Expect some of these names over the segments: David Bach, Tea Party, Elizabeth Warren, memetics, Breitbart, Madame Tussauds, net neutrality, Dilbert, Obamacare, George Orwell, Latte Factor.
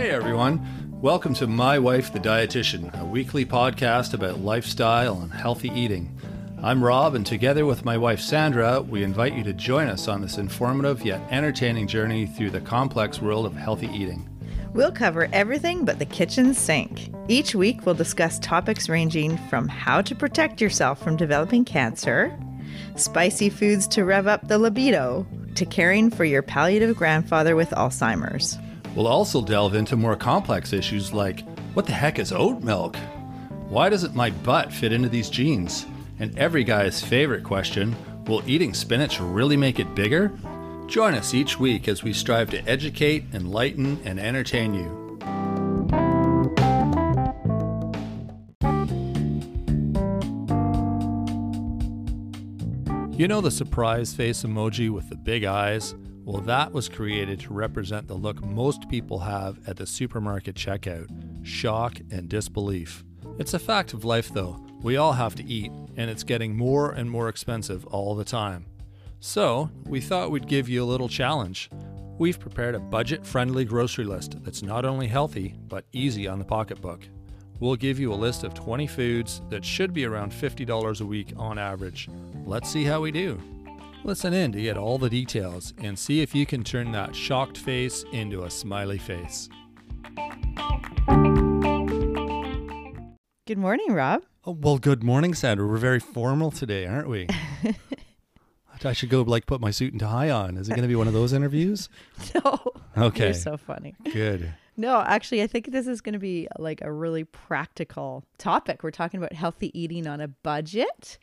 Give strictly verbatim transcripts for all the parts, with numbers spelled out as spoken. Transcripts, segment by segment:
Hey everyone, welcome to My Wife the Dietitian, a weekly podcast about lifestyle and healthy eating. I'm Rob, and together with my wife Sandra, we invite you to join us on this informative yet entertaining journey through the complex world of healthy eating. We'll cover everything but the kitchen sink. Each week we'll discuss topics ranging from how to protect yourself from developing cancer, spicy foods to rev up the libido, to caring for your palliative grandfather with Alzheimer's. We'll also delve into more complex issues like, what the heck is oat milk? Why doesn't my butt fit into these jeans? And every guy's favorite question, will eating spinach really make it bigger? Join us each week as we strive to educate, enlighten, and entertain you. You know the surprise face emoji with the big eyes? Well, that was created to represent the look most people have at the supermarket checkout, shock and disbelief. It's a fact of life though. We all have to eat, and it's getting more and more expensive all the time. So, we thought we'd give you a little challenge. We've prepared a budget-friendly grocery list that's not only healthy, but easy on the pocketbook. We'll give you a list of twenty foods that should be around fifty dollars a week on average. Let's see how we do. Listen in to get all the details and see if you can turn that shocked face into a smiley face. Good morning, Rob. Oh, well, good morning, Sandra. We're very formal today, aren't we? I should go like put my suit and tie on. Is it going to be one of those interviews? No. Okay. You're so funny. Good. No, actually, I think this is going to be like a really practical topic. We're talking about healthy eating on a budget.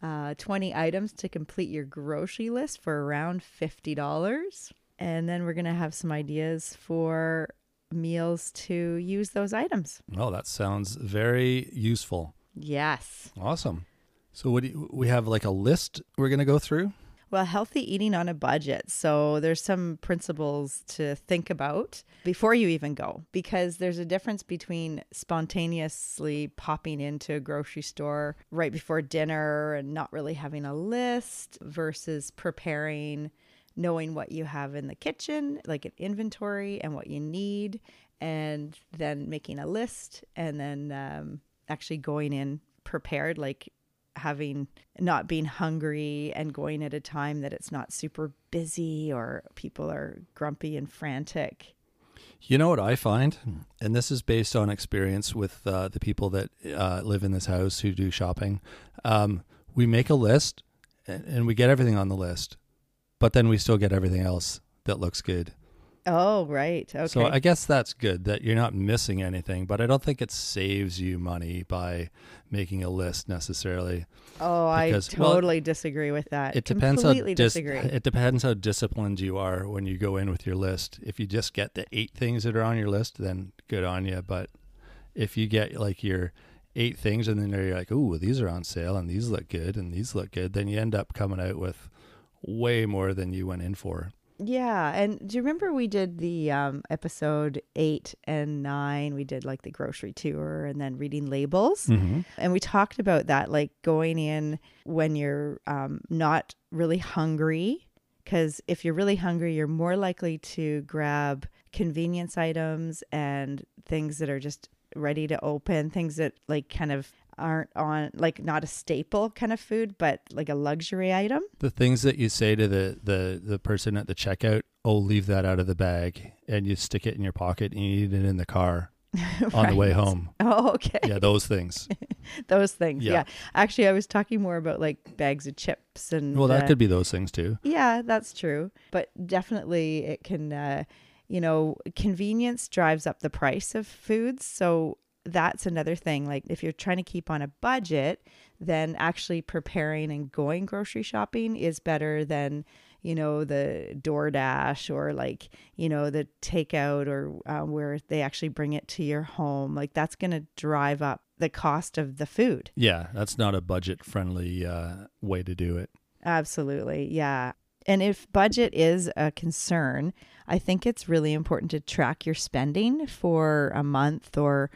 Uh, twenty items to complete your grocery list for around fifty dollars. And then we're going to have some ideas for meals to use those items. Oh, that sounds very useful. Yes. Awesome. So what do you, we have like a list we're going to go through? Well, healthy eating on a budget. So there's some principles to think about before you even go, because there's a difference between spontaneously popping into a grocery store right before dinner and not really having a list versus preparing, knowing what you have in the kitchen, like an inventory and what you need, and then making a list and then um, actually going in prepared, like having not being hungry and going at a time that it's not super busy or people are grumpy and frantic. You know what I find, and this is based on experience with uh, the people that uh, live in this house who do shopping. Um, we make a list and, and we get everything on the list, but then we still get everything else that looks good. Oh, right. Okay. So I guess that's good that you're not missing anything, but I don't think it saves you money by making a list necessarily. Oh, because, I totally well, disagree with that. It depends Completely how dis- disagree. It depends how disciplined you are when you go in with your list. If you just get the eight things that are on your list, then good on you. But if you get like your eight things and then you're like, ooh, these are on sale and these look good and these look good, then you end up coming out with way more than you went in for. Yeah. And do you remember we did the um, episode eight and nine? We did like the grocery tour and then reading labels. Mm-hmm. And we talked about that, like going in when you're um, not really hungry, because if you're really hungry, you're more likely to grab convenience items and things that are just ready to open, things that like kind of aren't on, like not a staple kind of food, but like a luxury item. The things that you say to the, the, the person at the checkout, oh, leave that out of the bag, and you stick it in your pocket and you eat it in the car right. on the way home. Oh, okay. Yeah, those things. those things, yeah. yeah. Actually, I was talking more about like bags of chips and... Well, that uh, could be those things too. Yeah, that's true. But definitely it can, uh, you know, convenience drives up the price of foods. So that's another thing. Like if you're trying to keep on a budget, then actually preparing and going grocery shopping is better than, you know, the Door Dash or like, you know, the takeout or uh, where they actually bring it to your home. Like that's going to drive up the cost of the food. Yeah. That's not a budget friendly uh, way to do it. Absolutely. Yeah. And if budget is a concern, I think it's really important to track your spending for a month or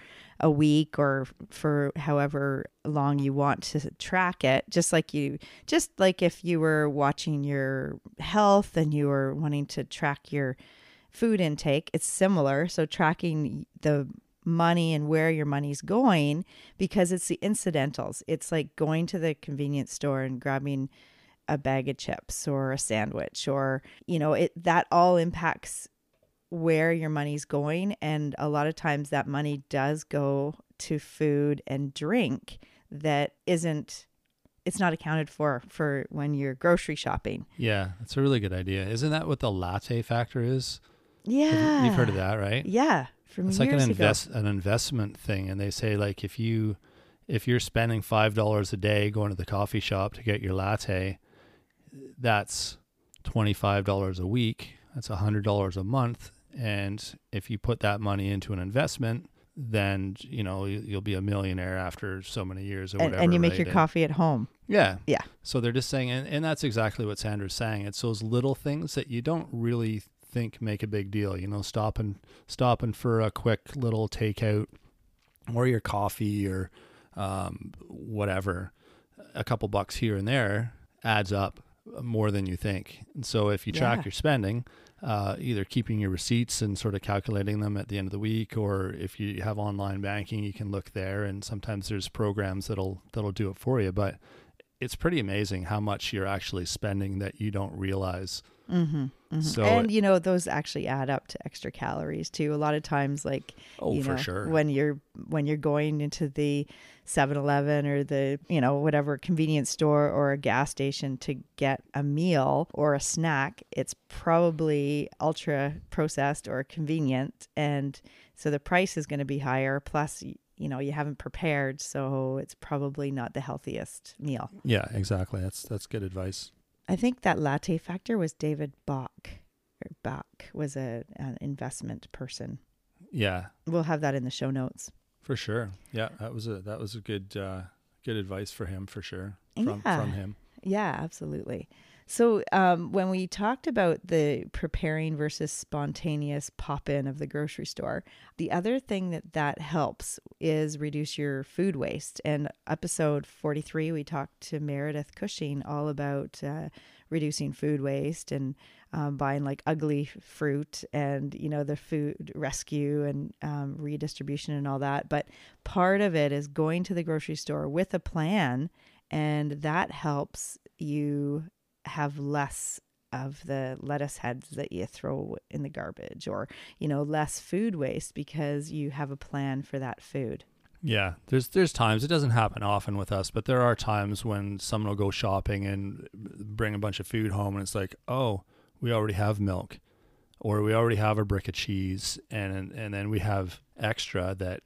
a week or for however long you want to track it. Just like you, just like if you were watching your health and you were wanting to track your food intake. It's similar. So tracking the money and where your money's going, because it's the incidentals. It's like going to the convenience store and grabbing a bag of chips or a sandwich, or, you know, it that all impacts where your money's going. And a lot of times that money does go to food and drink that isn't, it's not accounted for, for when you're grocery shopping. Yeah, that's a really good idea. Isn't that what the latte factor is? Yeah. You've heard of that, right? Yeah. From it's years like an invest ago. an investment thing. And they say, like, if you, if you're spending five dollars a day going to the coffee shop to get your latte, that's twenty-five dollars a week. That's one hundred dollars a month. And if you put that money into an investment, then, you know, you'll be a millionaire after so many years or and, whatever. And you make right? your and, coffee at home. Yeah. Yeah. So they're just saying, and, and that's exactly what Sandra's saying. It's those little things that you don't really think make a big deal, you know, stopping, stopping for a quick little takeout or your coffee or um, whatever, a couple bucks here and there adds up more than you think. And so if you track yeah. your spending, uh, either keeping your receipts and sort of calculating them at the end of the week, or if you have online banking, you can look there. And sometimes there's programs that'll, that'll do it for you, but it's pretty amazing how much you're actually spending that you don't realize. Mm-hmm, mm-hmm. So and, it, you know, those actually add up to extra calories too. A lot of times, like, oh, you for know, sure. when you're, when you're going into the seven eleven or the, you know, whatever convenience store or a gas station to get a meal or a snack, it's probably ultra processed or convenient. And so the price is going to be higher. Plus, you know, you haven't prepared, so it's probably not the healthiest meal. Yeah, exactly. That's, that's good advice. I think that latte factor was David Bach, or Bach was a, an investment person. Yeah. We'll have that in the show notes. For sure. Yeah, that was a that was a good uh, good advice for him, for sure, from yeah. from him. Yeah, absolutely. So um, when we talked about the preparing versus spontaneous pop-in of the grocery store, the other thing that that helps is reduce your food waste. And episode forty-three, we talked to Meredith Cushing all about uh, reducing food waste and um, buying like ugly fruit and, you know, the food rescue and um, redistribution and all that. But part of it is going to the grocery store with a plan, and that helps you have less of the lettuce heads that you throw in the garbage, or, you know, less food waste because you have a plan for that food. Yeah, there's there's times, it doesn't happen often with us, but there are times when someone will go shopping and bring a bunch of food home, and it's like, oh, we already have milk, or we already have a brick of cheese, and and then we have extra that,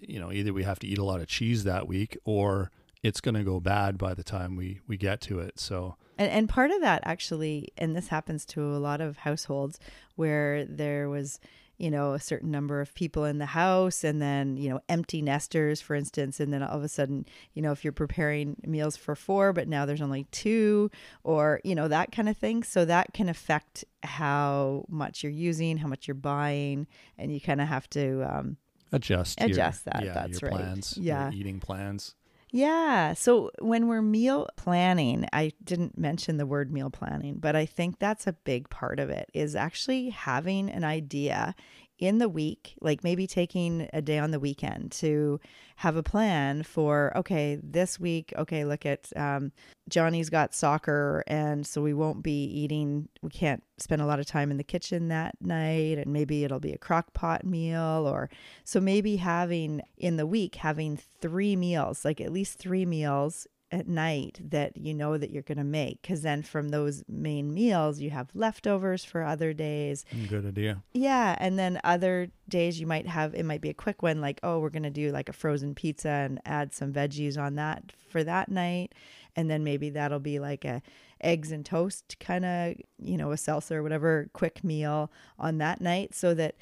you know, either we have to eat a lot of cheese that week, or it's going to go bad by the time we, we get to it. So and, and part of that actually, and this happens to a lot of households where there was, you know, a certain number of people in the house, and then, you know, empty nesters, for instance, and then all of a sudden, you know, if you're preparing meals for four, but now there's only two, or, you know, that kind of thing. So that can affect how much you're using, how much you're buying, and you kind of have to um, adjust adjust your, that. Yeah, that's your right. Plans, yeah, your eating plans. Yeah. So when we're meal planning, I didn't mention the word meal planning, but I think that's a big part of it, is actually having an idea in the week, like maybe taking a day on the weekend to have a plan for, okay, this week, okay, look at um, Johnny's got soccer, and so we won't be eating, we can't spend a lot of time in the kitchen that night, and maybe it'll be a crock pot meal, or so maybe having in the week, having three meals, like at least three meals at night that you know that you're going to make, because then from those main meals you have leftovers for other days. Good idea. Yeah, and then other days you might have, it might be a quick one, like, oh, we're going to do like a frozen pizza and add some veggies on that for that night, and then maybe that'll be like a eggs and toast kind of, you know, a salsa or whatever quick meal on that night, so that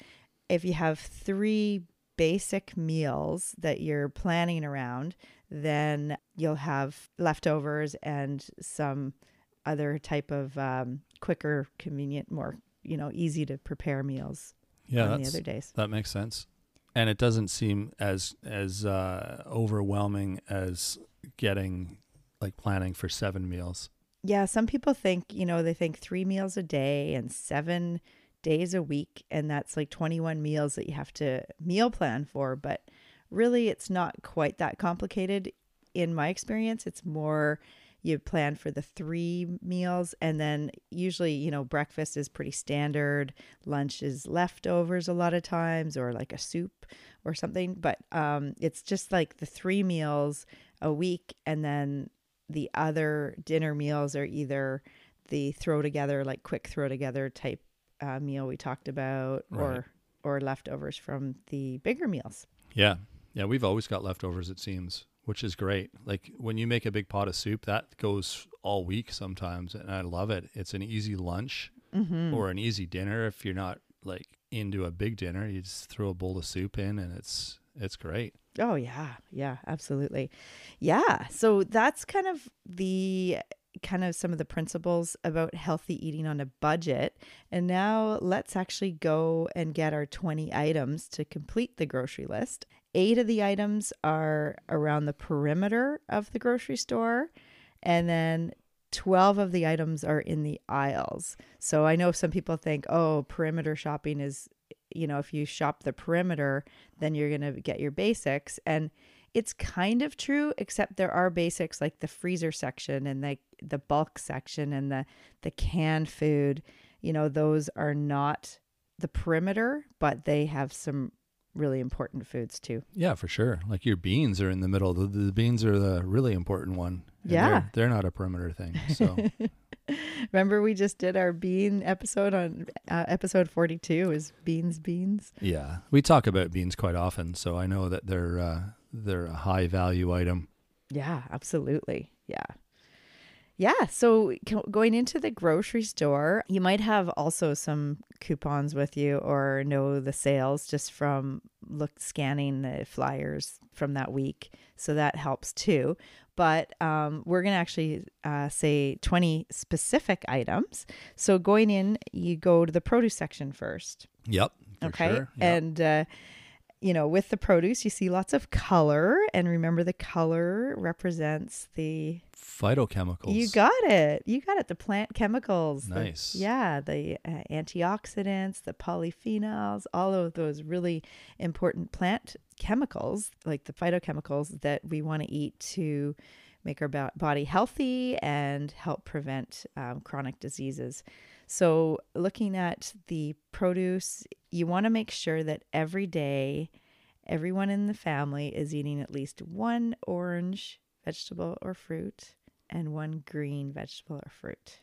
if you have three basic meals that you're planning around, then you'll have leftovers and some other type of um, quicker, convenient, more, you know, easy to prepare meals. Yeah, on the other days. That makes sense, and it doesn't seem as as uh, overwhelming as getting like planning for seven meals. Yeah, some people think, you know, they think three meals a day and seven days a week, and that's like twenty-one meals that you have to meal plan for. But really, it's not quite that complicated in my experience. It's more you plan for the three meals, and then usually, you know, breakfast is pretty standard. Lunch is leftovers a lot of times, or like a soup or something. But um, it's just like the three meals a week, and then the other dinner meals are either the throw together, like quick throw together type uh, meal we talked about, right, or or leftovers from the bigger meals. Yeah. Yeah. We've always got leftovers, it seems, which is great. Like when you make a big pot of soup, that goes all week sometimes. And I love it. It's an easy lunch mm-hmm. or an easy dinner. If you're not like into a big dinner, you just throw a bowl of soup in and it's, it's great. Oh yeah. Yeah, absolutely. Yeah. So that's kind of the kind of some of the principles about healthy eating on a budget. And now let's actually go and get our twenty items to complete the grocery list. Eight of the items are around the perimeter of the grocery store, and then twelve of the items are in the aisles. So I know some people think, oh, perimeter shopping is, you know, if you shop the perimeter, then you're going to get your basics. And it's kind of true, except there are basics like the freezer section and the, the bulk section and the, the canned food. You know, those are not the perimeter, but they have some really important foods too. Yeah, for sure. Like your beans are in the middle. The, the beans are the really important one. Yeah. They're, they're not a perimeter thing. So remember we just did our bean episode on uh, episode forty-two is beans, beans. Yeah. We talk about beans quite often. So I know that they're... Uh, they're a high value item. Yeah, absolutely. Yeah. Yeah. So going into the grocery store, you might have also some coupons with you or know the sales just from look scanning the flyers from that week. So that helps too. But um, we're going to actually uh, say twenty specific items. So going in, you go to the produce section first. Yep. Okay. Sure. Yep. And, uh, you know, with the produce, you see lots of color. And remember, the color represents the... phytochemicals. You got it. You got it. The plant chemicals. Nice. The, yeah. The uh, antioxidants, the polyphenols, all of those really important plant chemicals, like the phytochemicals that we want to eat to make our bo- body healthy and help prevent um, chronic diseases. So looking at the produce, you want to make sure that every day, everyone in the family is eating at least one orange vegetable or fruit and one green vegetable or fruit.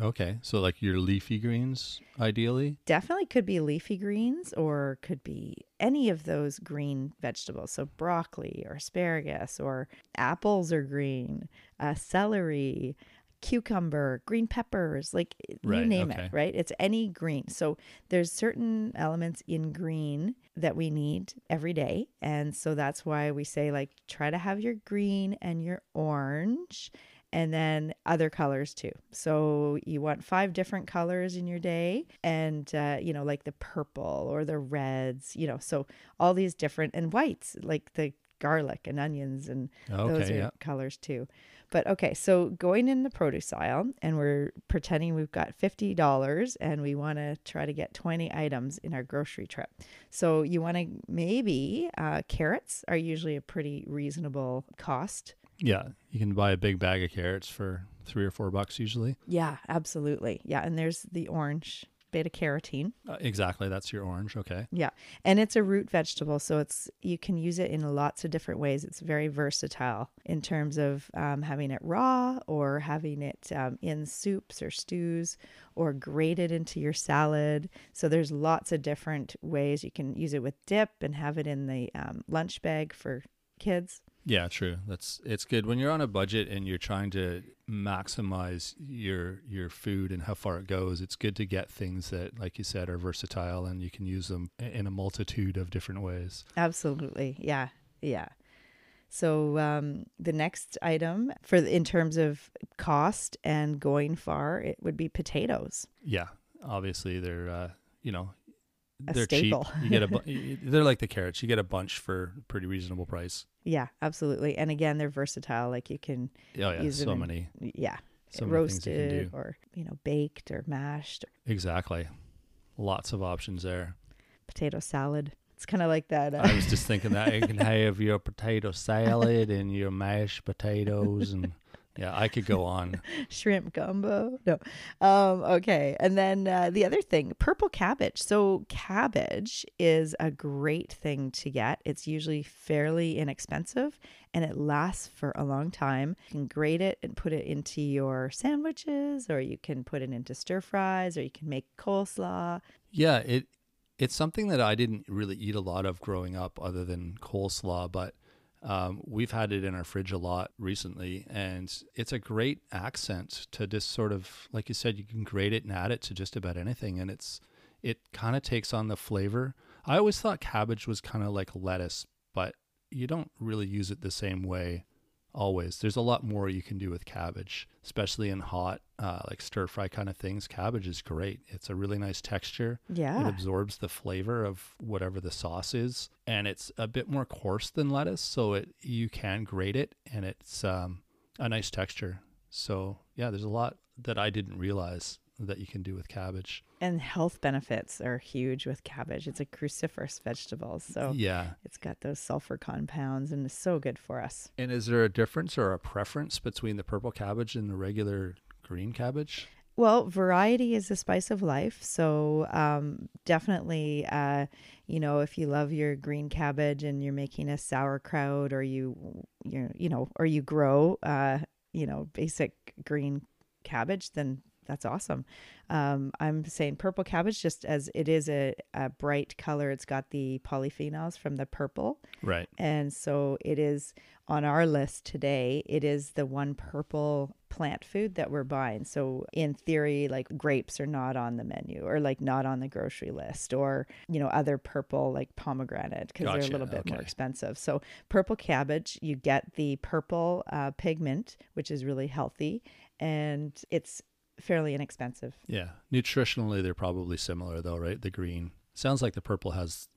Okay. So like your leafy greens, ideally? Definitely could be leafy greens or could be any of those green vegetables. So broccoli or asparagus or apples are green, uh, celery, cucumber, green peppers, like right, you name okay. it, right? It's any green. So there's certain elements in green that we need every day. And so that's why we say like, try to have your green and your orange and then other colors too. So you want five different colors in your day and, uh, you know, like the purple or the reds, you know, so all these different and whites, like the garlic and onions and okay, those are yeah. colors too. But okay, so going in the produce aisle and we're pretending we've got fifty dollars and we want to try to get twenty items in our grocery trip. So you want to maybe, uh, carrots are usually a pretty reasonable cost. Yeah, you can buy a big bag of carrots for three or four bucks usually. Yeah, absolutely. Yeah, and there's the orange beta carotene. Uh, exactly. That's your orange. Okay. Yeah. And it's a root vegetable. So it's, you can use it in lots of different ways. It's very versatile in terms of um, having it raw or having it um, in soups or stews or grated into your salad. So there's lots of different ways you can use it with dip and have it in the um, lunch bag for kids. Yeah, true. That's it's good when you're on a budget and you're trying to maximize your your food and how far it goes. It's good to get things that, like you said, are versatile and you can use them in a multitude of different ways. Absolutely. Yeah. Yeah. So um, the next item for in terms of cost and going far, it would be potatoes. Yeah. Obviously, they're uh, you know. A they're staple. Cheap. You get a bu- they're like the carrots. You get a bunch for a pretty reasonable price. Yeah, absolutely. And again, they're versatile. Like you can oh, yeah, use them so in, many. Yeah, so roasted many things you can do. Or you know, baked or mashed. Exactly. Lots of options there. Potato salad. It's kind of like that. Uh, I was just thinking that you can have your potato salad and your mashed potatoes and yeah, I could go on. Shrimp gumbo. No. Um, okay. And then uh, the other thing, purple cabbage. So cabbage is a great thing to get. It's usually fairly inexpensive and it lasts for a long time. You can grate it and put it into your sandwiches, or you can put it into stir fries, or you can make coleslaw. Yeah, it it's something that I didn't really eat a lot of growing up other than coleslaw, but Um, we've had it in our fridge a lot recently, and it's a great accent to just sort of, like you said, you can grate it and add it to just about anything, and it's it kind of takes on the flavor. I always thought cabbage was kind of like lettuce, but you don't really use it the same way always. There's a lot more you can do with cabbage, especially in hot, uh, like stir-fry kind of things. Cabbage is great. It's a really nice texture. Yeah. It absorbs the flavor of whatever the sauce is, and it's a bit more coarse than lettuce, so it you can grate it, and it's um, a nice texture. So, yeah, there's a lot that I didn't realize that you can do with cabbage. And health benefits are huge with cabbage. It's a cruciferous vegetable, so yeah, it's got those sulfur compounds and it's so good for us. And is there a difference or a preference between the purple cabbage and the regular green cabbage? Well, variety is the spice of life. So um, definitely, uh, you know, if you love your green cabbage and you're making a sauerkraut, or you, you, you know, or you grow, uh, you know, basic green cabbage, then that's awesome. Um, I'm saying purple cabbage just as it is a, a bright color. It's got the polyphenols from the purple. Right. And so it is on our list today. It is the one purple plant food that we're buying. So in theory, like grapes are not on the menu, or like not on the grocery list, or, you know, other purple like pomegranate, because gotcha. They're a little bit okay. more expensive. So purple cabbage, you get the purple uh, pigment, which is really healthy, and it's fairly inexpensive. Yeah. Nutritionally, they're probably similar though, right? The green. Sounds like the purple has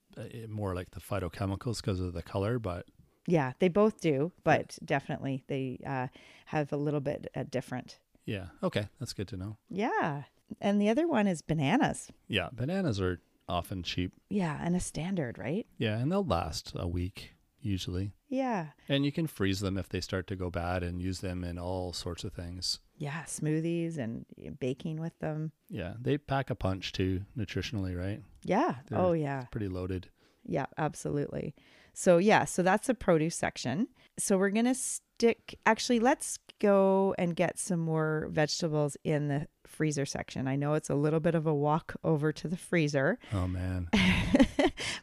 more like the phytochemicals because of the color, but... Yeah, they both do, but definitely they uh, have a little bit uh, different. Yeah. Okay. That's good to know. Yeah. And the other one is bananas. Yeah. Bananas are often cheap. Yeah. And a standard, right? Yeah. And they'll last a week usually. Yeah. And you can freeze them if they start to go bad and use them in all sorts of things. Yeah, smoothies and baking with them. Yeah, they pack a punch too, nutritionally, right? Yeah. They're oh, yeah. Pretty loaded. Yeah, absolutely. So, yeah, so that's the produce section. So we're going to stick, actually, let's go and get some more vegetables in the freezer section. I know it's a little bit of a walk over to the freezer. Oh, man.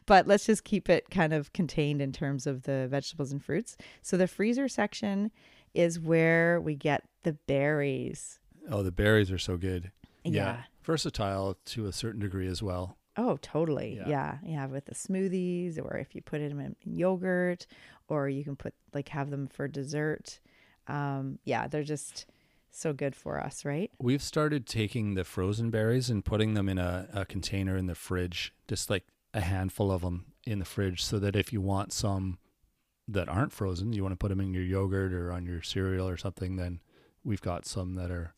But let's just keep it kind of contained in terms of the vegetables and fruits. So the freezer section is where we get the berries. Oh, the berries are so good. Yeah. yeah. Versatile to a certain degree as well. Oh, totally. Yeah. yeah. Yeah. With the smoothies, or if you put them in yogurt, or you can put like have them for dessert. Um, yeah. They're just so good for us, right? We've started taking the frozen berries and putting them in a, a container in the fridge, just like a handful of them in the fridge, so that if you want some that aren't frozen, you want to put them in your yogurt or on your cereal or something, then we've got some that are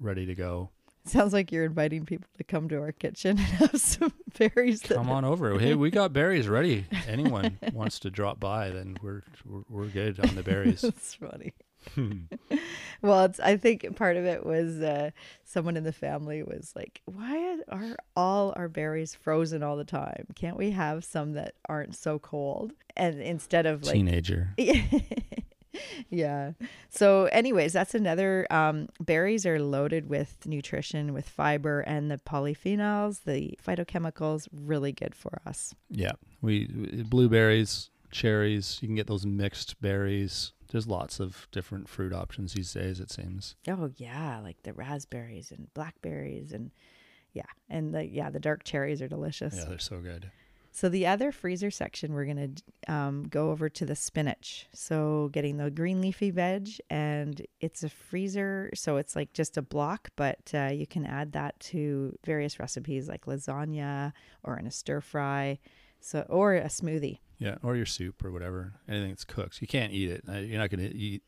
ready to go. Sounds like you're inviting people to come to our kitchen and have some berries. Come that on are... over. Hey, we got berries ready. Anyone wants to drop by, then we're we're, we're good on the berries. That's funny. Well, it's, I think part of it was uh, someone in the family was like, why are all our berries frozen all the time? Can't we have some that aren't so cold? And instead of like... Teenager. Yeah. So anyways, that's another, um, berries are loaded with nutrition, with fiber and the polyphenols, the phytochemicals, really good for us. Yeah. We, blueberries, cherries, you can get those mixed berries. There's lots of different fruit options these days, it seems. Oh, yeah. Like the raspberries and blackberries and yeah. And the, yeah, the dark cherries are delicious. Yeah, they're so good. So the other freezer section, we're going to um, go over to the spinach. So getting the green leafy veg, and it's a freezer. So it's like just a block, but uh, you can add that to various recipes like lasagna or in a stir fry, so or a smoothie. Yeah, or your soup or whatever, anything that's cooked. You can't eat it. You're not going to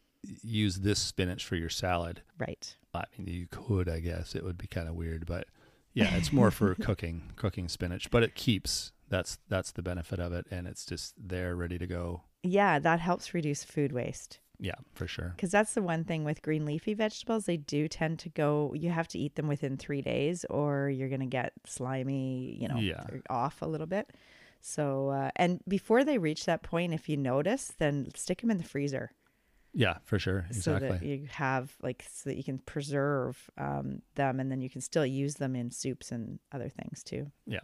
use this spinach for your salad. Right. I mean, you could, I guess. It would be kind of weird, but Yeah, it's more for cooking, cooking spinach, but it keeps. That's that's the benefit of it, and it's just there, ready to go. Yeah, that helps reduce food waste. Yeah, for sure. Because that's the one thing with green leafy vegetables, they do tend to go, you have to eat them within three days or you're going to get slimy, you know, yeah. off a little bit. So, uh, and before they reach that point, if you notice, then stick them in the freezer. Yeah, for sure. Exactly. So that you have, like, so that you can preserve um, them, and then you can still use them in soups and other things too. Yeah.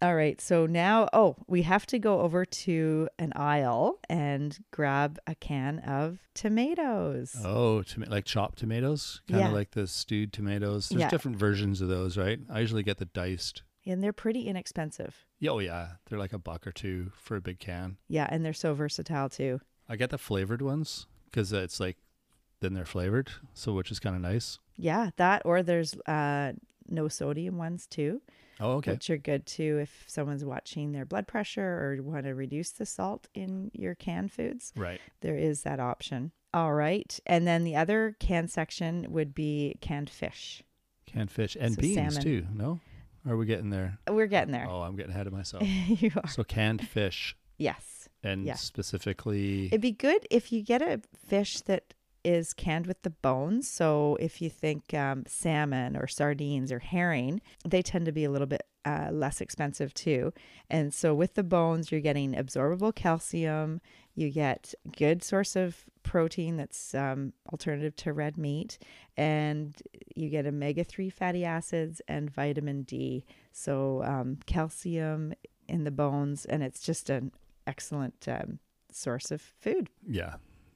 All right, so now, oh, we have to go over to an aisle and grab a can of tomatoes. Oh, to, like chopped tomatoes? Kind of yeah. like the stewed tomatoes. There's yeah. different versions of those, right? I usually get the diced. And they're pretty inexpensive. Yeah, oh, yeah. They're like a buck or two for a big can. Yeah, and they're so versatile, too. I get the flavored ones because it's like, then they're flavored, so which is kind of nice. Yeah, that or there's uh, no sodium ones, too. Oh, okay. Which are good too if someone's watching their blood pressure or want to reduce the salt in your canned foods. Right. There is that option. All right. And then the other canned section would be canned fish. Canned fish and so beans salmon. Too, no? Or are we getting there? We're getting there. Oh, I'm getting ahead of myself. You are. So canned fish. Yes. And yeah. specifically. It'd be good if you get a fish that is canned with the bones. So if you think um, salmon or sardines or herring, they tend to be a little bit uh, less expensive too. And so with the bones, you're getting absorbable calcium. You get good source of protein that's um, alternative to red meat. And you get omega three fatty acids and vitamin D. So um, calcium in the bones. And it's just an excellent um, source of food. Yeah.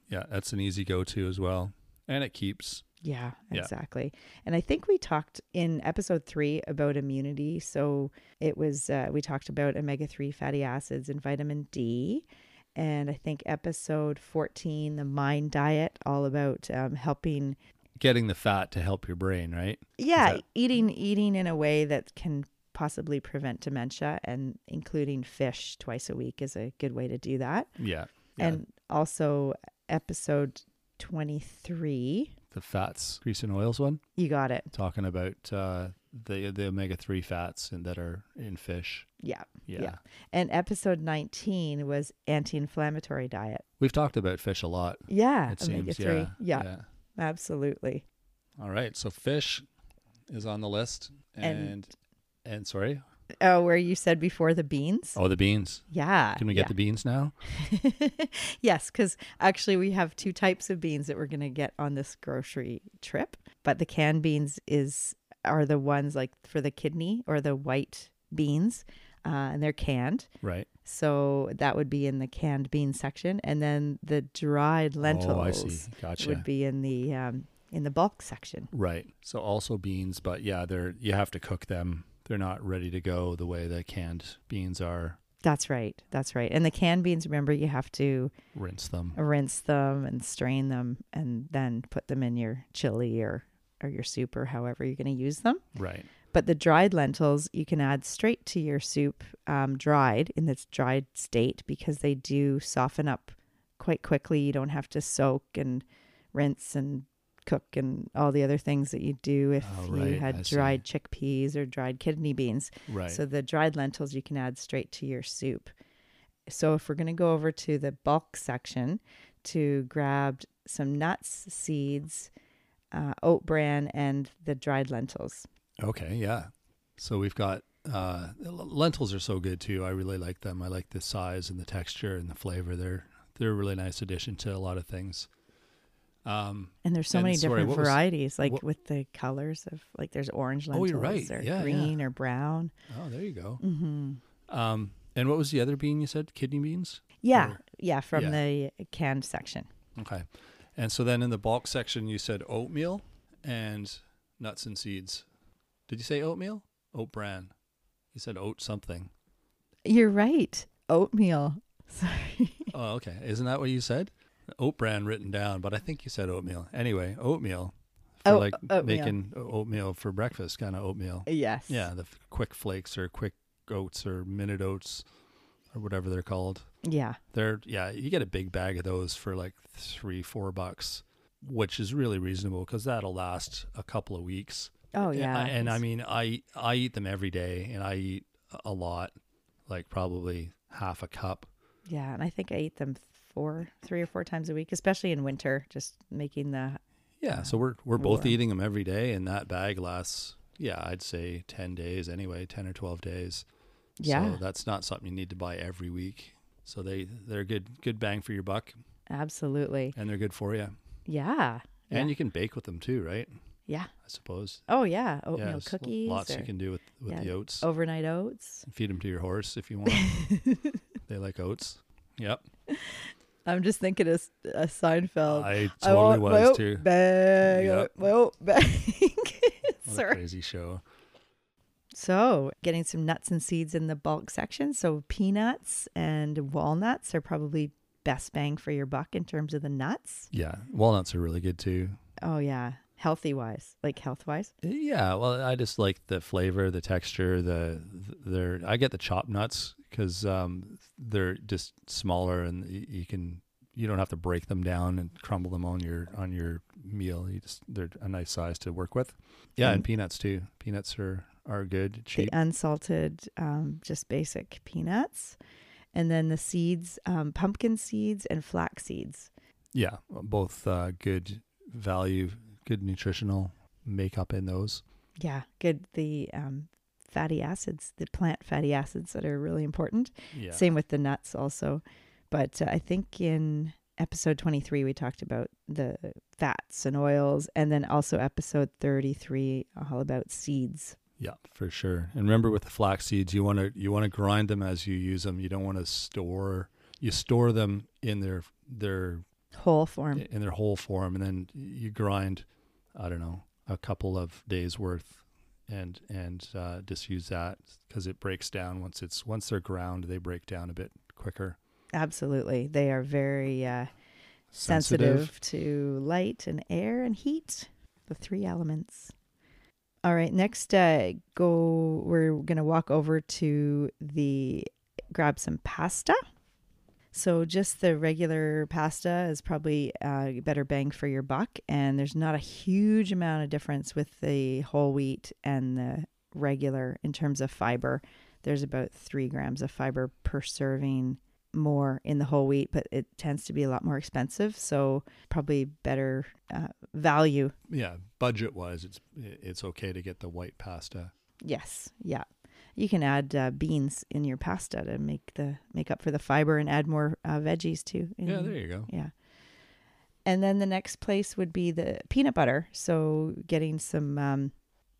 Yeah, that's an easy go-to as well. And it keeps. Yeah, exactly. Yeah. And I think we talked in episode three about immunity. So it was, uh, we talked about omega three fatty acids and vitamin D. And I think episode fourteen, the Mind Diet, all about um, helping. Getting the fat to help your brain, right? Yeah, that... eating eating in a way that can possibly prevent dementia, and including fish twice a week is a good way to do that. Yeah. yeah. And also... episode twenty-three, the fats, grease and oils one. You got it. Talking about uh the the omega three fats and that are in fish. Yeah, yeah yeah and episode nineteen was anti-inflammatory diet. We've talked about fish a lot. Yeah, it omega seems. three. Yeah, yeah, yeah, absolutely. All right, so fish is on the list. And and, and sorry Oh, where you said before the beans? Oh, the beans. Yeah. Can we get yeah. the beans now? Yes, because actually we have two types of beans that we're going to get on this grocery trip. But the canned beans is are the ones like for the kidney, or the white beans, uh, and they're canned. Right. So that would be in the canned bean section. And then the dried lentils oh, I see. Gotcha. Would be in the um, in the bulk section. Right. So also beans, but yeah, they're you have to cook them. They're not ready to go the way the canned beans are. That's right. That's right. And the canned beans, remember, you have to rinse them, rinse them and strain them, and then put them in your chili or, or your soup, or however you're going to use them. Right. But the dried lentils, you can add straight to your soup, um, dried in this dried state, because they do soften up quite quickly. You don't have to soak and rinse and cook and all the other things that you do if oh, right. you had I dried see. chickpeas or dried kidney beans. Right. So the dried lentils you can add straight to your soup. So if we're going to go over to the bulk section to grab some nuts, seeds, uh, oat bran, and the dried lentils. Okay, yeah. So we've got uh, lentils are so good too. I really like them. I like the size and the texture and the flavor. They're they're a really nice addition to a lot of things. Um, and there's so and many sorry, different varieties, was, like what, with the colors of, like there's orange lentils oh, you're right. or yeah, green yeah. or brown. Oh, there you go. Mm-hmm. Um, and what was the other bean you said? Kidney beans? Yeah. Or, yeah. From yeah. the canned section. Okay. And so then in the bulk section, you said oatmeal and nuts and seeds. Did you say oatmeal? Oat bran. You said oat something. You're right. Oatmeal. Sorry. Oh, okay. Isn't that what you said? Oat bran written down, but I think you said oatmeal. Anyway, oatmeal for oh, like oatmeal. Making oatmeal for breakfast kind of oatmeal. Yes. Yeah, the quick flakes or quick oats or minute oats or whatever they're called. Yeah. They're yeah, you get a big bag of those for like three, four bucks, which is really reasonable because that'll last a couple of weeks. Oh yeah. And, and I mean, I I eat them every day, and I eat a lot, like probably half a cup. Yeah, and I think I eat them four, three or four times a week, especially in winter, just making the. Yeah, uh, so we're we're both warm. Eating them every day, and that bag lasts. Yeah, I'd say ten days anyway, ten or twelve days. Yeah, so that's not something you need to buy every week. So they they're good good bang for your buck. Absolutely. And they're good for you. Yeah. And yeah. you can bake with them too, right? Yeah. I suppose. Oh yeah, oatmeal yeah, cookies. Lots or, you can do with, with yeah, the oats. Overnight oats. Feed them to your horse if you want. They like oats. Yep. I'm just thinking of a Seinfeld. I totally I was too. Bag. Yep. My oat bag. What a crazy show. So getting some nuts and seeds in the bulk section. So peanuts and walnuts are probably best bang for your buck in terms of the nuts. Yeah. Walnuts are really good too. Oh yeah. Healthy wise, like health wise. Yeah. Well, I just like the flavor, the texture, the, they're, I get the chopped nuts because um, they're just smaller and you can, you don't have to break them down and crumble them on your, on your meal. You just, they're a nice size to work with. Yeah. And, and peanuts too. Peanuts are, are good, cheap. The unsalted, um, just basic peanuts. And then the seeds, um, pumpkin seeds and flax seeds. Yeah, both uh, good value, good nutritional makeup in those. Yeah, good. The um, fatty acids, the plant fatty acids that are really important. Yeah. Same with the nuts also. But uh, I think in episode twenty-three, we talked about the fats and oils. And then also episode thirty-three, all about seeds. Yeah, for sure. And remember with the flax seeds, you want to you want to grind them as you use them. You don't want to store you store them in their their whole form. In their whole form, and then you grind, I don't know, a couple of days worth, and and uh, just use that because it breaks down once it's once they're ground, they break down a bit quicker. Absolutely, they are very uh, sensitive. sensitive to light and air and heat, the three elements. All right, next uh, go. We're going to walk over to the, grab some pasta. So just the regular pasta is probably a uh, better bang for your buck. And there's not a huge amount of difference with the whole wheat and the regular in terms of fiber. There's about three grams of fiber per serving more in the whole wheat, but it tends to be a lot more expensive, so probably better uh, value. Yeah, budget wise it's it's okay to get the white pasta. Yes. Yeah, you can add uh, beans in your pasta to make the make up for the fiber and add more uh, veggies too in, yeah, there you go. Yeah. And then the next place would be the peanut butter, so getting some um,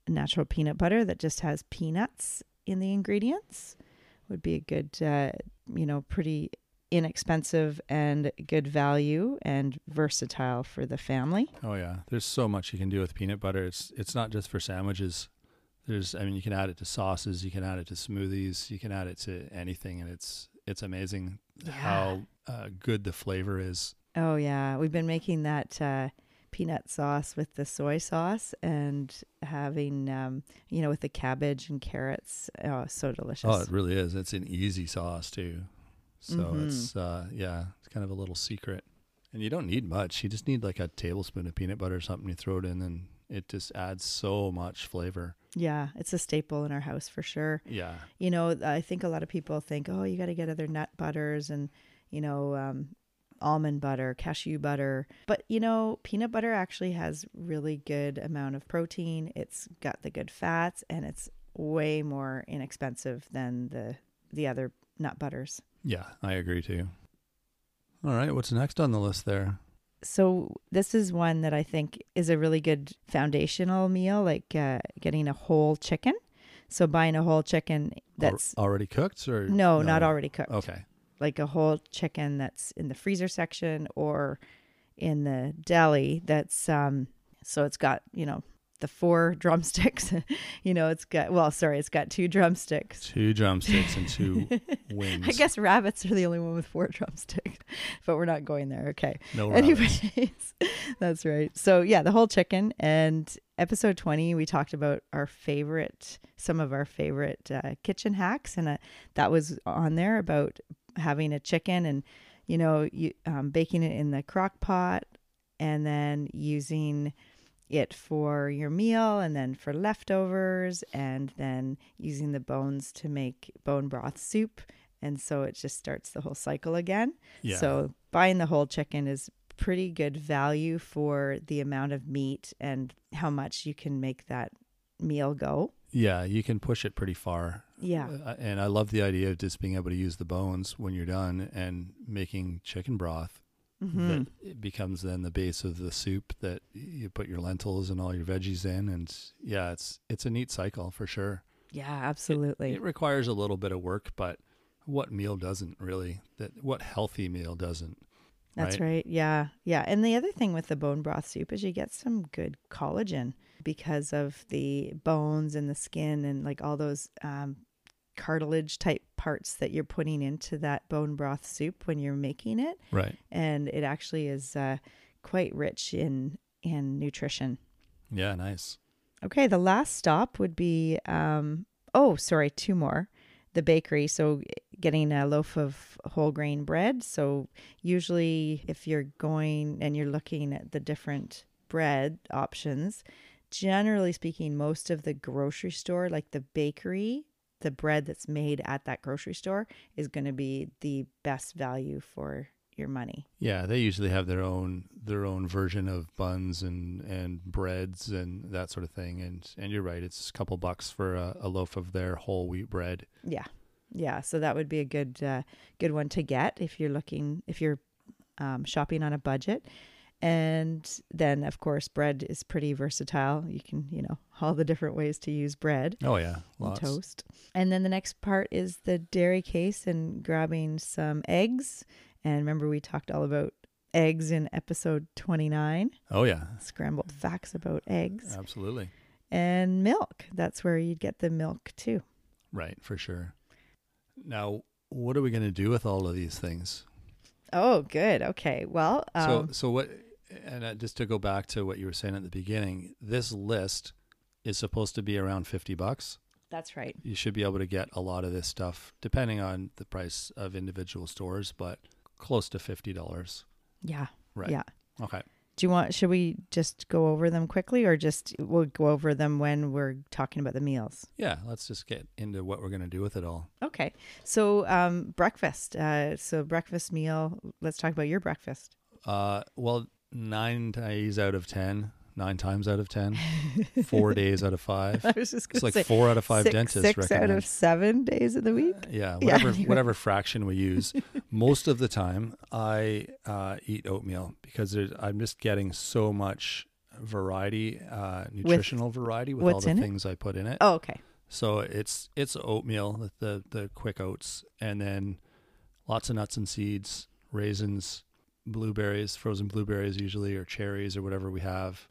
natural peanut butter that just has peanuts in the ingredients would be a good uh, you know, pretty inexpensive and good value and versatile for the family. Oh yeah, there's so much you can do with peanut butter. It's it's not just for sandwiches. There's, I mean, you can add it to sauces, you can add it to smoothies, you can add it to anything, and it's it's amazing yeah. how uh, good the flavor is. Oh yeah, we've been making that uh, peanut sauce with the soy sauce and having, um, you know, with the cabbage and carrots. Oh, so delicious. Oh, it really is. It's an easy sauce too. So mm-hmm. it's, uh, yeah, it's kind of a little secret, and you don't need much. You just need like a tablespoon of peanut butter or something. You throw it in and it just adds so much flavor. Yeah. It's a staple in our house for sure. Yeah. You know, I think a lot of people think, oh, you got to get other nut butters and, you know, um, almond butter, cashew butter, but you know, peanut butter actually has really good amount of protein. It's got the good fats, and it's way more inexpensive than the the other nut butters. Yeah, I agree too. All right, what's next on the list there? So this is one that I think is a really good foundational meal, like uh, getting a whole chicken. So buying a whole chicken that's Al- already cooked, or no, no, not already cooked. Okay. Like a whole chicken that's in the freezer section or in the deli that's, um, so it's got, you know, the four drumsticks, you know, it's got, well, sorry, it's got two drumsticks. Two drumsticks and two wings. I guess rabbits are the only one with four drumsticks, but we're not going there. Okay. No rabbits. Anyways, that's right. So yeah, the whole chicken. And episode twenty, we talked about our favorite, some of our favorite uh, kitchen hacks. And uh, that was on there about having a chicken and, you know, you, um, baking it in the crock pot and then using it for your meal and then for leftovers and then using the bones to make bone broth soup. And so it just starts the whole cycle again. Yeah. So buying the whole chicken is pretty good value for the amount of meat and how much you can make that meal go. Yeah, you can push it pretty far. Yeah. Uh, and I love the idea of just being able to use the bones when you're done and making chicken broth. Mm-hmm. That it becomes then the base of the soup that you put your lentils and all your veggies in. And yeah, it's it's a neat cycle for sure. Yeah, absolutely. It, it requires a little bit of work, but what meal doesn't really? That what healthy meal doesn't? That's right. right. Yeah. Yeah. And the other thing with the bone broth soup is you get some good collagen because of the bones and the skin and like all those um, cartilage type parts that you're putting into that bone broth soup when you're making it. Right. And it actually is uh, quite rich in, in nutrition. Yeah. Nice. Okay. The last stop would be, um, oh, sorry, two more. The bakery, so getting a loaf of whole grain bread. So usually if you're going and you're looking at the different bread options, generally speaking, most of the grocery store, like the bakery, the bread that's made at that grocery store is going to be the best value for your money. Yeah, they usually have their own their own version of buns and and breads and that sort of thing. And and you're right, it's a couple bucks for a, a loaf of their whole wheat bread. Yeah, yeah. So that would be a good uh, good one to get if you're looking if you're um, shopping on a budget. And then of course, bread is pretty versatile. You can you know all the different ways to use bread. Oh yeah, lots. And toast. And then the next part is the dairy case and grabbing some eggs. And remember, we talked all about eggs in episode twenty-nine. Oh, yeah. Scrambled facts about eggs. Absolutely. And milk. That's where you'd get the milk, too. Right, for sure. Now, what are we going to do with all of these things? Oh, good. Okay. Well, um, so, so what, and just to go back to what you were saying at the beginning, this list is supposed to be around fifty bucks. That's right. You should be able to get a lot of this stuff, depending on the price of individual stores, but close to fifty dollars. Yeah. Right. Yeah. Okay. Do you want, should we just go over them quickly or just we'll go over them when we're talking about the meals? Yeah. Let's just get into what we're going to do with it all. Okay. So, um, breakfast. Uh, so breakfast meal, let's talk about your breakfast. Uh, well, nine days out of ten, nine times out of ten, four days out of five. I was just gonna it's like say, four out of five six, dentists six recommend. Six out of seven days of the week? Uh, yeah, whatever yeah, anyway. whatever fraction we use. Most of the time, I uh, eat oatmeal because there's, I'm just getting so much variety, uh, nutritional with, variety with all the things it? I put in it. Oh, okay. So it's it's oatmeal, the the quick oats, and then lots of nuts and seeds, raisins, blueberries, frozen blueberries usually, or cherries or whatever we have.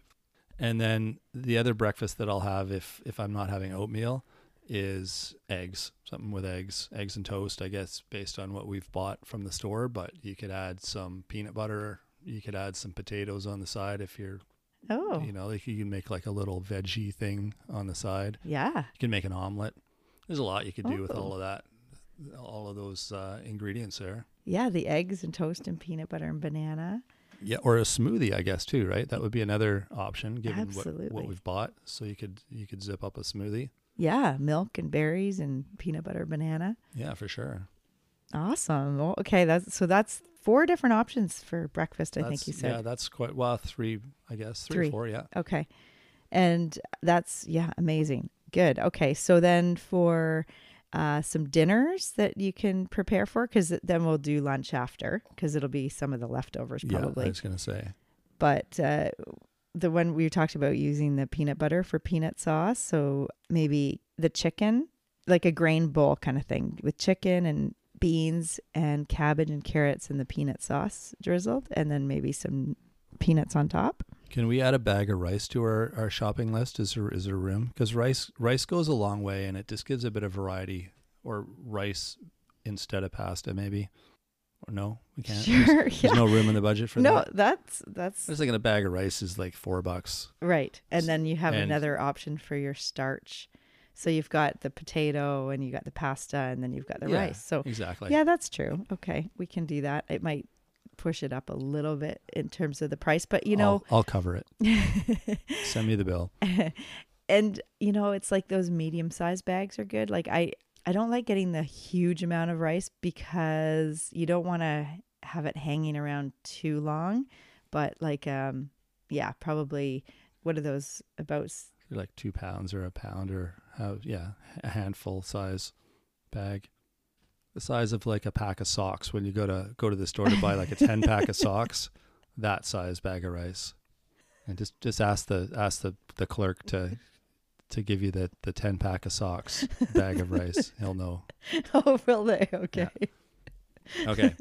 And then the other breakfast that I'll have if, if I'm not having oatmeal is eggs, something with eggs, eggs and toast, I guess, based on what we've bought from the store. But you could add some peanut butter. You could add some potatoes on the side if you're, oh, you know, like you can make like a little veggie thing on the side. Yeah. You can make an omelet. There's a lot you could do oh. with all of that, all of those uh, ingredients there. Yeah, the eggs and toast and peanut butter and banana. Yeah, or a smoothie, I guess, too, right? That would be another option, given what, what we've bought. So you could you could zip up a smoothie. Yeah, milk and berries and peanut butter, banana. Yeah, for sure. Awesome. Well, okay, that's so that's four different options for breakfast, that's, I think you said. Yeah, that's quite, well, three, I guess, three, three. or four, yeah. Okay, and that's, yeah, amazing. Good. Okay, so then for... Uh, some dinners that you can prepare for, because then we'll do lunch after, because it'll be some of the leftovers probably. Yeah, I was going to say. But uh, the one we talked about using the peanut butter for peanut sauce, so maybe the chicken, like a grain bowl kind of thing with chicken and beans and cabbage and carrots and the peanut sauce drizzled, and then maybe some peanuts on top. Can we add a bag of rice to our, our shopping list? Is there, is there room? Because rice rice goes a long way, and it just gives a bit of variety. Or rice instead of pasta, maybe. Or no, we can't. Sure, there's, yeah. there's no room in the budget for no, that. No, that's that's. It's like a bag of rice is like four bucks. Right, and then you have and, another option for your starch. So you've got the potato, and you got the pasta, and then you've got the yeah, rice. So exactly. Yeah, that's true. Okay, we can do that. It might push it up a little bit in terms of the price, but you know, I'll, I'll cover it. Send me the bill. And you know, it's like those medium-sized bags are good. Like I, I don't like getting the huge amount of rice because you don't want to have it hanging around too long. But like, um, yeah, probably what are those about? Like two pounds or a pound or how? Yeah, a handful size bag, the size of like a pack of socks. When you go to go to the store to buy like a ten pack of socks, that size bag of rice, and just just ask the ask the the clerk to. to give you the, the ten pack of socks bag of rice. He'll know. Oh, will they? Okay. Yeah. Okay.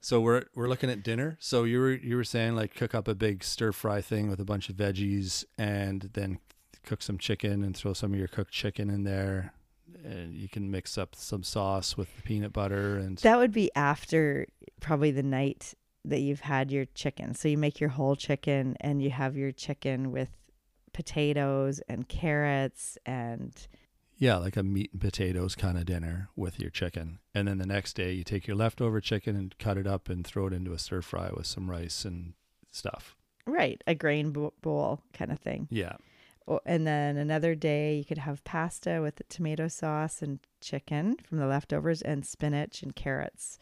So we're, we're looking at dinner. So you were, you were saying like cook up a big stir fry thing with a bunch of veggies and then cook some chicken and throw some of your cooked chicken in there. And you can mix up some sauce with the peanut butter. And that would be after probably the night that you've had your chicken. So you make your whole chicken and you have your chicken with potatoes and carrots and yeah, like a meat and potatoes kind of dinner with your chicken. And then the next day you take your leftover chicken and cut it up and throw it into a stir fry with some rice and stuff. Right. A grain bowl kind of thing. Yeah. And then another day you could have pasta with the tomato sauce and chicken from the leftovers and spinach and carrots.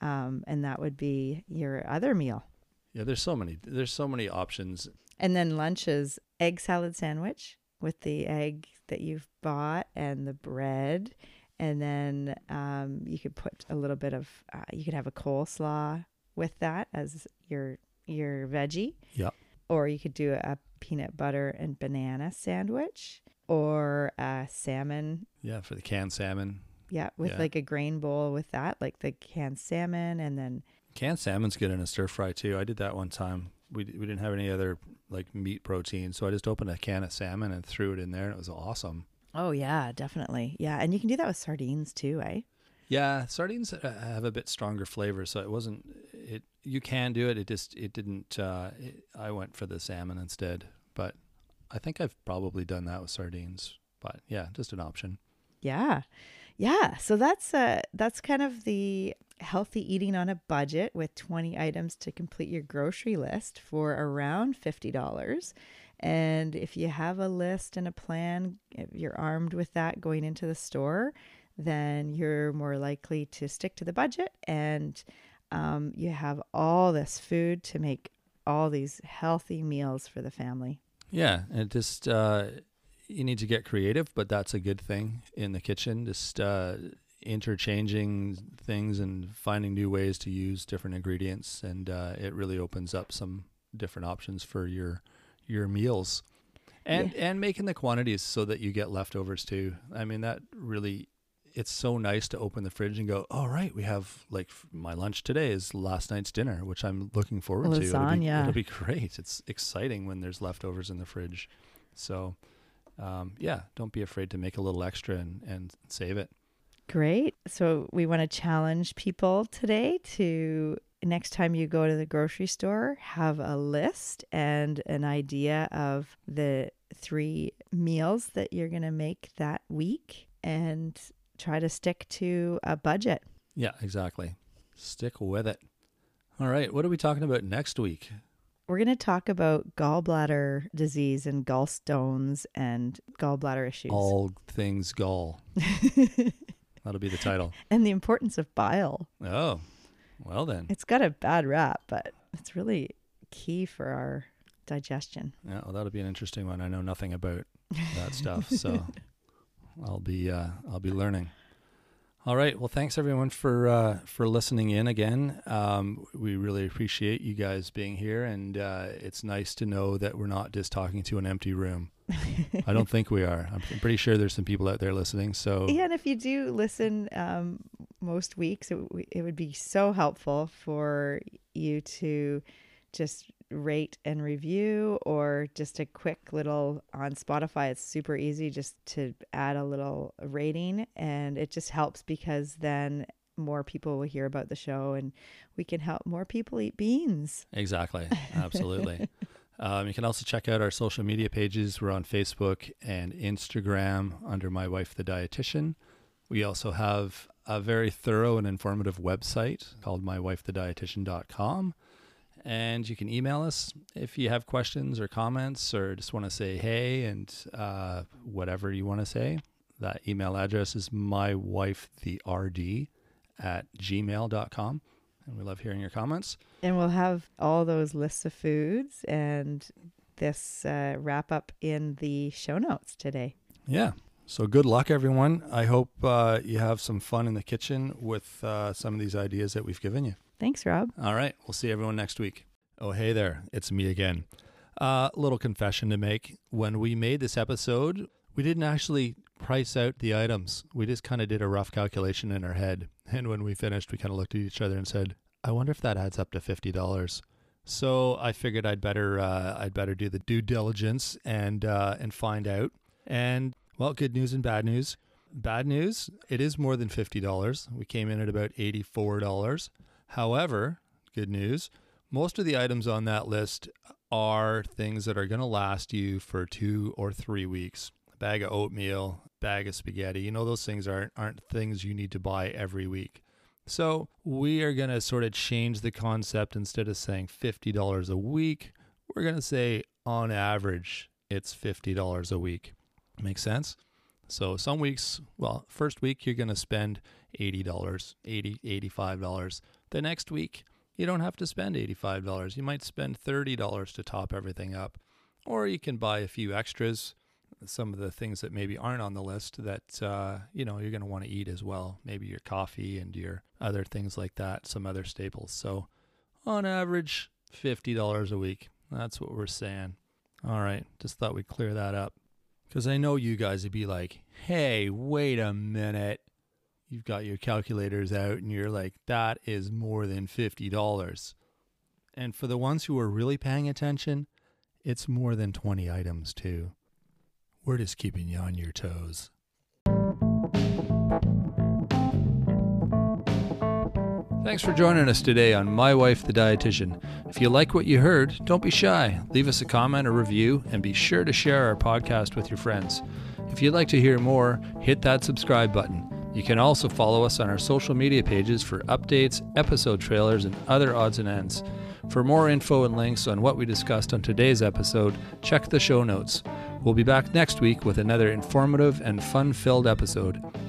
Um, and that would be your other meal. Yeah. There's so many, there's so many options. And then lunch is egg salad sandwich with the egg that you've bought and the bread. And then um, you could put a little bit of, uh, you could have a coleslaw with that as your your veggie. Yeah. Or you could do a peanut butter and banana sandwich or a salmon. Yeah, for the canned salmon. Yeah, with yeah. like a grain bowl with that, like the canned salmon and then. Canned salmon's good in a stir fry too. I did that one time. We we didn't have any other like meat protein, so I just opened a can of salmon and threw it in there, and it was awesome. Oh yeah, definitely, yeah. And you can do that with sardines too, eh? Yeah, sardines have a bit stronger flavor, so it wasn't. It you can do it. It just it didn't. Uh, it, I went for the salmon instead, but I think I've probably done that with sardines. But yeah, just an option. Yeah, yeah. So that's uh that's kind of the. Healthy eating on a budget with twenty items to complete your grocery list for around fifty dollars. And if you have a list and a plan, if you're armed with that going into the store, then you're more likely to stick to the budget. And um, you have all this food to make all these healthy meals for the family. Yeah. And it just, uh, you need to get creative, but that's a good thing in the kitchen. Just, uh, interchanging things and finding new ways to use different ingredients, and uh, it really opens up some different options for your your meals, and yeah. and making the quantities so that you get leftovers too. I mean, that really, it's so nice to open the fridge and go, all right, we have like my lunch today is last night's dinner, which I'm looking forward Lasagna. to. It'll be, it'll be great. It's exciting when there's leftovers in the fridge. So um, yeah, don't be afraid to make a little extra and, and save it. Great. So we want to challenge people today to next time you go to the grocery store, have a list and an idea of the three meals that you're going to make that week and try to stick to a budget. Yeah, exactly. Stick with it. All right. What are we talking about next week? We're going to talk about gallbladder disease and gallstones and gallbladder issues. All things gall. That'll be the title. And the importance of bile. Oh, well then. It's got a bad rap, but it's really key for our digestion. Yeah, well, that'll be an interesting one. I know nothing about that stuff, so I'll be uh, I'll be learning. All right. Well, thanks everyone for uh, for listening in again. Um, we really appreciate you guys being here, and uh, it's nice to know that we're not just talking to an empty room. I don't think we are. I'm pretty sure there's some people out there listening. So yeah, and if you do listen um, most weeks, it, w- it would be so helpful for you to just rate and review, or just a quick little on Spotify. It's super easy just to add a little rating, and it just helps because then more people will hear about the show, and we can help more people eat beans. Exactly. Absolutely. Um, you can also check out our social media pages. We're on Facebook and Instagram under My Wife the Dietitian. We also have a very thorough and informative website called my wife the dietitian dot com. and you can email us if you have questions or comments or just want to say hey and uh, whatever you want to say. That email address is mywifetherd at gmail dot com. And we love hearing your comments. And we'll have all those lists of foods and this uh, wrap up in the show notes today. Yeah. So good luck, everyone. I hope uh, you have some fun in the kitchen with uh, some of these ideas that we've given you. Thanks, Rob. All right. We'll see everyone next week. Oh, hey there. It's me again. A uh, little confession to make. When we made this episode, we didn't actually price out the items. We just kind of did a rough calculation in our head. And when we finished, we kind of looked at each other and said, I wonder if that adds up to fifty dollars. So I figured I'd better uh, I'd better do the due diligence and uh, and find out. And, well, good news and bad news. Bad news, it is more than fifty dollars. We came in at about eighty-four dollars. However, good news, most of the items on that list are things that are going to last you for two or three weeks. A bag of oatmeal, bag of spaghetti, you know, those things aren't aren't things you need to buy every week. So we are going to sort of change the concept. Instead of saying fifty dollars a week, we're going to say on average, it's fifty dollars a week. Makes sense? So some weeks, well, first week, you're going to spend eighty dollars, eighty dollars, eighty-five dollars. The next week, you don't have to spend eighty-five dollars. You might spend thirty dollars to top everything up, or you can buy a few extras, some of the things that maybe aren't on the list that, uh, you know, you're going to want to eat as well. Maybe your coffee and your other things like that, some other staples. So on average, fifty dollars a week. That's what we're saying. All right. Just thought we'd clear that up. Because I know you guys would be like, hey, wait a minute. You've got your calculators out and you're like, that is more than fifty dollars. And for the ones who are really paying attention, it's more than twenty items too. We're just keeping you on your toes. Thanks for joining us today on My Wife the Dietitian. If you like what you heard, don't be shy. Leave us a comment or review, and be sure to share our podcast with your friends. If you'd like to hear more, hit that subscribe button. You can also follow us on our social media pages for updates, episode trailers, and other odds and ends. For more info and links on what we discussed on today's episode, check the show notes. We'll be back next week with another informative and fun-filled episode.